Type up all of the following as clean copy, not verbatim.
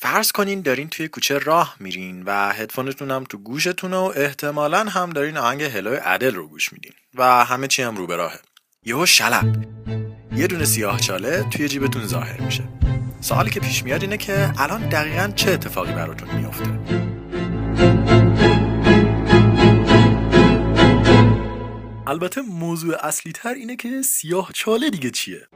فرض کنین دارین توی کوچه راه میرین و هدفونتون هم تو گوشتونه و احتمالاً هم دارین آهنگ هلوی عدل رو گوش میدین و همه چی هم رو به راهه. یهو شلب یه دونه سیاه چاله توی جیبتون ظاهر میشه. سوالی که پیش میاد اینه که الان دقیقاً چه اتفاقی براتون میفته؟ البته موضوع اصلی تر اینه که سیاه چاله دیگه چیه؟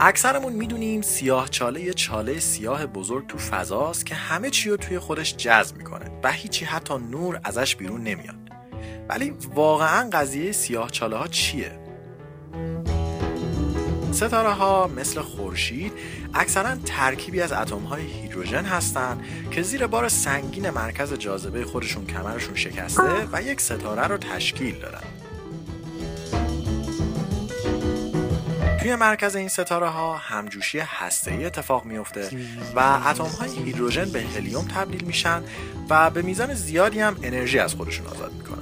اکثرمون میدونیم سیاه چاله یه چاله سیاه بزرگ تو فضاست که همه چی رو توی خودش جذب میکنه و هیچی حتی نور ازش بیرون نمیاد. ولی واقعاً قضیه سیاه چاله ها چیه؟ ستاره ها مثل خورشید اکثراً ترکیبی از اتم های هیدروژن هستن که زیر بار سنگین مرکز جاذبه خودشون کمرشون شکسته و یک ستاره رو تشکیل دادن. توی مرکز این ستاره ها همجوشی هسته‌ای اتفاق میفته و اتم های هیدروژن به هلیوم تبدیل میشن و به میزان زیادی هم انرژی از خودشون آزاد میکنن.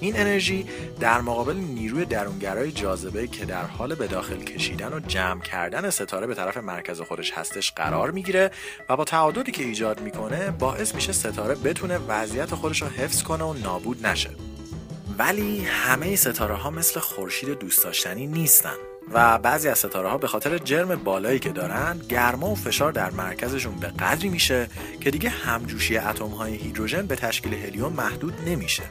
این انرژی در مقابل نیروی درونگرای جاذبه که در حال به داخل کشیدن و جمع کردن ستاره به طرف مرکز خودش هستش قرار میگیره و با تعادلی که ایجاد میکنه باعث میشه ستاره بتونه وضعیت خودش رو حفظ کنه و نابود نشه. ولی همه ستاره ها مثل خورشید دوست داشتنی نیستن و بعضی از ستاره ها به خاطر جرم بالایی که دارن گرما و فشار در مرکزشون به قدری میشه که دیگه همجوشی اتم های هیدروژن به تشکیل هلیوم محدود نمیشه.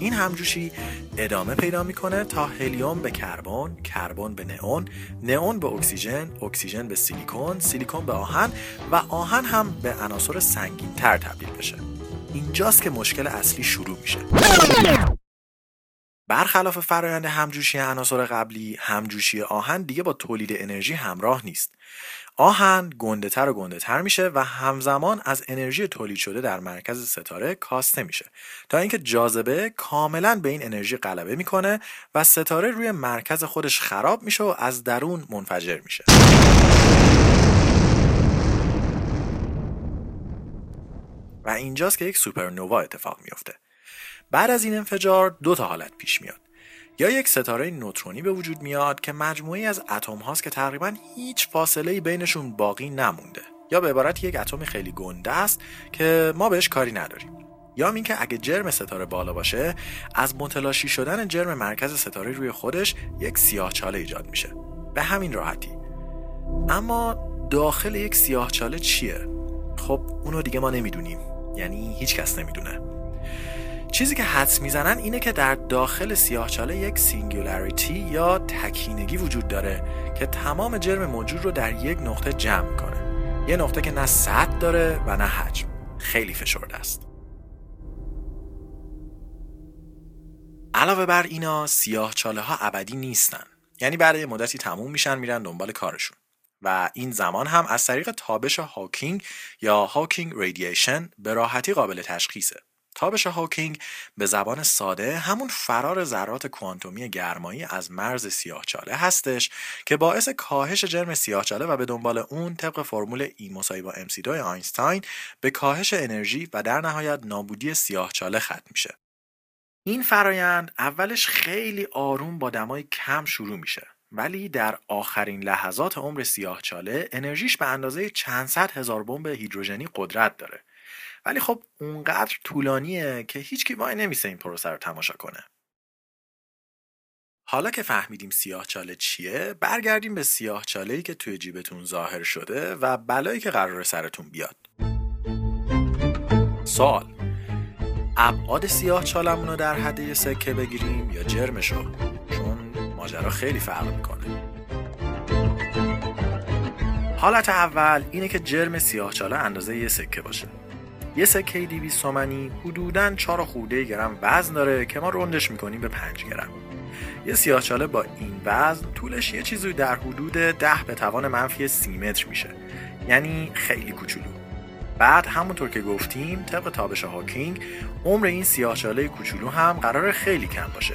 این همجوشی ادامه پیدا میکنه تا هلیوم به کربن، کربن به نئون، نئون به اکسیژن، اکسیژن به سیلیکون، سیلیکون به آهن و آهن هم به عناصر سنگین تر تبدیل بشه. اینجاست که مشکل اصلی شروع میشه. برخلاف فرآیند همجوشی عناصر قبلی، همجوشی آهن دیگه با تولید انرژی همراه نیست. آهن گنده‌تر و گنده‌تر میشه و همزمان از انرژی تولید شده در مرکز ستاره کاسته میشه تا اینکه جاذبه کاملاً به این انرژی غلبه میکنه و ستاره روی مرکز خودش خراب میشه و از درون منفجر میشه. و اینجاست که یک سوپرنووا اتفاق میفته. بعد از این انفجار دو تا حالت پیش میاد. یا یک ستاره نوترونی به وجود میاد که مجموعی از اتم هاست که تقریبا هیچ فاصله‌ای بینشون باقی نمونده، یا به عبارت یک اتم خیلی گنده است که ما بهش کاری نداریم. یا این که اگه جرم ستاره بالا باشه، از متلاشی شدن جرم مرکز ستاره روی خودش یک سیاه‌چاله ایجاد میشه. به همین راحتی. اما داخل یک سیاه‌چاله چیه؟ خب اونو دیگه ما نمیدونیم. یعنی هیچ کس نمیدونه. چیزی که حدس میزنن اینه که در داخل سیاهچاله یک سینگولاریتی یا تکینگی وجود داره که تمام جرم موجود رو در یک نقطه جمع میکنه. یه نقطه که نه سطح داره و نه حجم. خیلی فشرده است. علاوه بر اینا سیاهچاله ها ابدی نیستن. یعنی برای مدتی تموم میشن، میرن دنبال کارشون. و این زمان هم از طریق تابش هاوکینگ یا هاوکینگ رادییشن به راحتی قابل تشخیصه. تابش هاوکینگ به زبان ساده همون فرار ذرات کوانتومی گرمایی از مرز سیاهچاله هستش که باعث کاهش جرم سیاهچاله و به دنبال اون طبق فرمول E=mc² آینستاین به کاهش انرژی و در نهایت نابودی سیاهچاله ختم میشه. این فرایند اولش خیلی آروم با دمای کم شروع میشه، ولی در آخرین لحظات عمر سیاهچاله انرژیش به اندازه چند صد هزار بمب هیدروژنی قدرت داره. ولی خب اونقدر طولانیه که هیچ کی وای نمیسه این پروسه رو تماشا کنه. حالا که فهمیدیم سیاهچاله چیه، برگردیم به سیاهچاله‌ای که توی جیبتون ظاهر شده و بلایی که قراره سرتون بیاد. سوال: ابعاد سیاهچاله‌مون رو در حد یه سکه بگیریم یا جرمشو؟ چون ماجرا خیلی فرق میکنه. حالت اول اینه که جرم سیاهچاله اندازه یه سکه باشه. یه سکه 200 تومانی حدوداً 4 خورده گرم وزن داره که ما رندش میکنیم به 5 گرم. یه سیاه‌چاله با این وزن طولش یه چیزی در حدود 10⁻³ متر میشه. یعنی خیلی کوچولو. بعد همونطور که گفتیم طبق تابش هاوکینگ عمر این سیاه‌چاله کوچولو هم قراره خیلی کم باشه.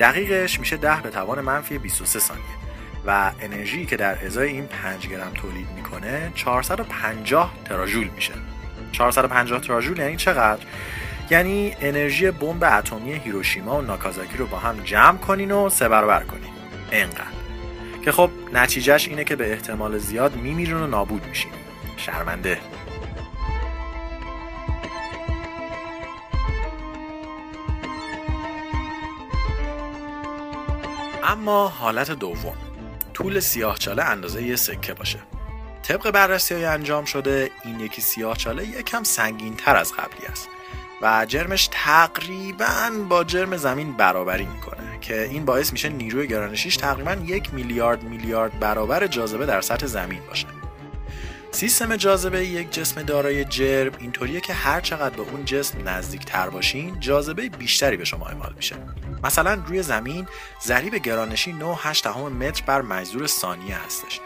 دقیقش میشه 10⁻23 ثانیه و انرژی که در ازای این 5 گرم تولید میکنه 450 تراژول میشه. 450 تراژول یعنی چقدر؟ یعنی انرژی بمب اتمی هیروشیما و ناکازاکی رو با هم جمع کنین و 3 برابر کنین. اینقدر که خب نتیجهش اینه که به احتمال زیاد میمیرین و نابود میشین. شرمنده. اما حالت دوم، طول سیاه‌چاله اندازه یه سکه باشه. طبق بررسی‌های انجام شده این یکی سیاه‌چاله یکم سنگین‌تر از قبلی است و جرمش تقریباً با جرم زمین برابری میکنه که این باعث میشه نیروی گرانشیش تقریباً 1 میلیارد برابر جاذبه در سطح زمین باشه. سیستم جاذبه یک جسم دارای جرم اینطوریه که هر چقدر به اون جسم نزدیک‌تر باشین جاذبه بیشتری به شما اعمال میشه. مثلا روی زمین ضریب گرانشی 9.8 متر بر مجذور ثانیه هستش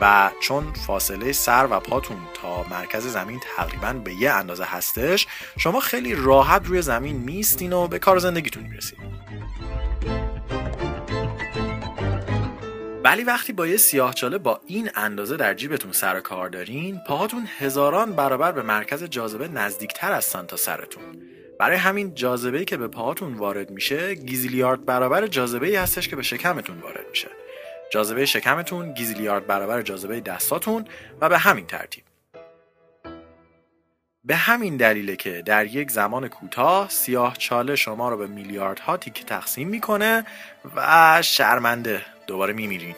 و چون فاصله سر و پاتون تا مرکز زمین تقریباً به یه اندازه هستش، شما خیلی راحت روی زمین میستین و به کار زندگیتون میرسید. ولی وقتی با یه سیاه‌چاله با این اندازه در جیبتون سر و کار دارین، پاهاتون هزاران برابر به مرکز جاذبه نزدیکتر هستن تا سرتون. برای همین جاذبه‌ای که به پاهاتون وارد میشه گیزیلیارد برابر جاذبه‌ای هستش که به شکمتون وارد میشه. جاذبه شکمتون گیزیلیارد برابر جاذبه دستاتون و به همین ترتیب. به همین دلیله که در یک زمان کوتاه سیاه‌چاله شما رو به میلیاردها تیکه تقسیم میکنه و شرمنده دوباره میمیرین.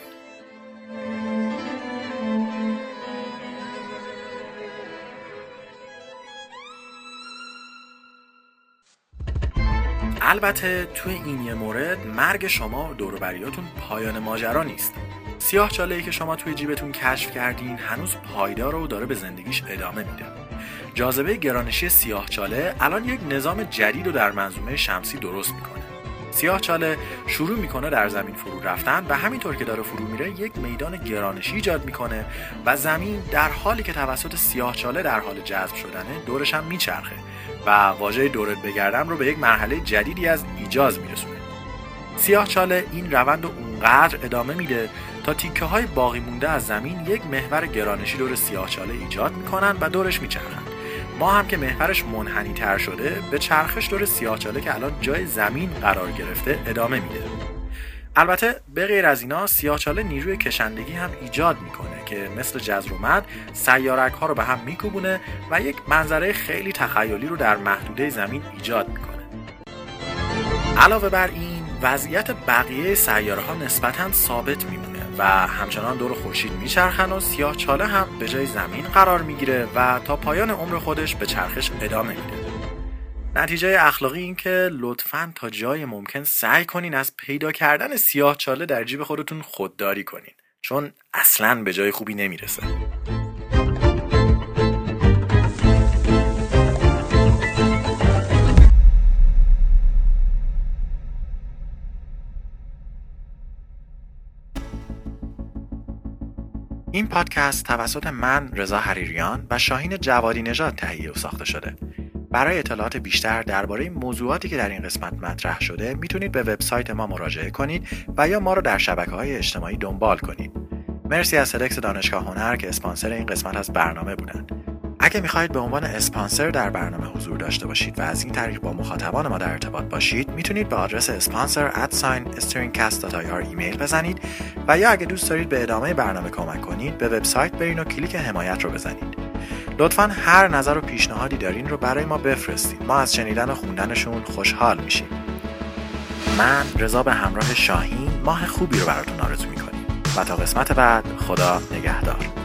البته توی این یه مورد مرگ شما و دوروبریاتون پایان ماجرا نیست. سیاه‌چاله‌ای که شما توی جیبتون کشف کردین هنوز پایداره و داره به زندگیش ادامه میده. جاذبه گرانشی سیاه‌چاله الان یک نظام جدید رو در منظومه شمسی درست میکنه. سیاه‌چاله شروع میکنه در زمین فرو رفتن و همینطور که داره فرو میره یک میدان گرانشی ایجاد میکنه و زمین در حالی که توسط سیاه‌چاله در حال جذب شدنه دورش هم میچرخه و واژه دورت بگردم رو به یک مرحله جدیدی از ایجاز میرسونه. سیاه‌چاله این روند رو اونقدر ادامه میده تا تیکه های باقی مونده از زمین یک محور گرانشی دور سیاه‌چاله ایجاد میکنن و دورش میچرخن. ما هم که محورش منحنی تر شده به چرخش دور سیاه‌چاله که الان جای زمین قرار گرفته ادامه میده. البته به غیر از اینا سیاه‌چاله نیروی کشندگی هم ایجاد میکنه که مثل جزر و مد سیارک ها رو به هم میکوبونه و یک منظره خیلی تخیلی رو در محدوده زمین ایجاد میکنه. علاوه بر این وضعیت بقیه سیاره ها نسبتاً ثابت میمونه و همچنان دور خورشید میچرخن و سیاه‌چاله هم به جای زمین قرار میگیره و تا پایان عمر خودش به چرخش ادامه میده. نتیجه اخلاقی این که لطفاً تا جای ممکن سعی کنین از پیدا کردن سیاه‌چاله در جیب خودتون خودداری کنین، چون اصلاً به جای خوبی نمیرسه. این پادکست توسط من رضا حریریان و شاهین جوادی نژاد تهیه و ساخته شده. برای اطلاعات بیشتر درباره موضوعاتی که در این قسمت مطرح شده میتونید به وبسایت ما مراجعه کنید و یا ما رو در شبکه‌های اجتماعی دنبال کنید. مرسی از هدکس دانشگاه هنر که اسپانسر این قسمت از برنامه بودن. اگه میخواید به عنوان اسپانسر در برنامه حضور داشته باشید و از این طریق با مخاطبان ما در ارتباط باشید، میتونید به آدرس sponsor@stringcast.ir ایمیل بزنید و یا اگه دوست دارید به ادامه برنامه کمک کنید، به وبسایت برین و کلیک حمایت رو بزنید. لطفاً هر نظر و پیشنهادی دارین رو برای ما بفرستید. ما از شنیدن و خوندنشون خوشحال میشیم. من رضا به همراه شاهین ماه خوبی رو براتون آرزو می‌کنم. و تا قسمت بعد، خدا نگهدار.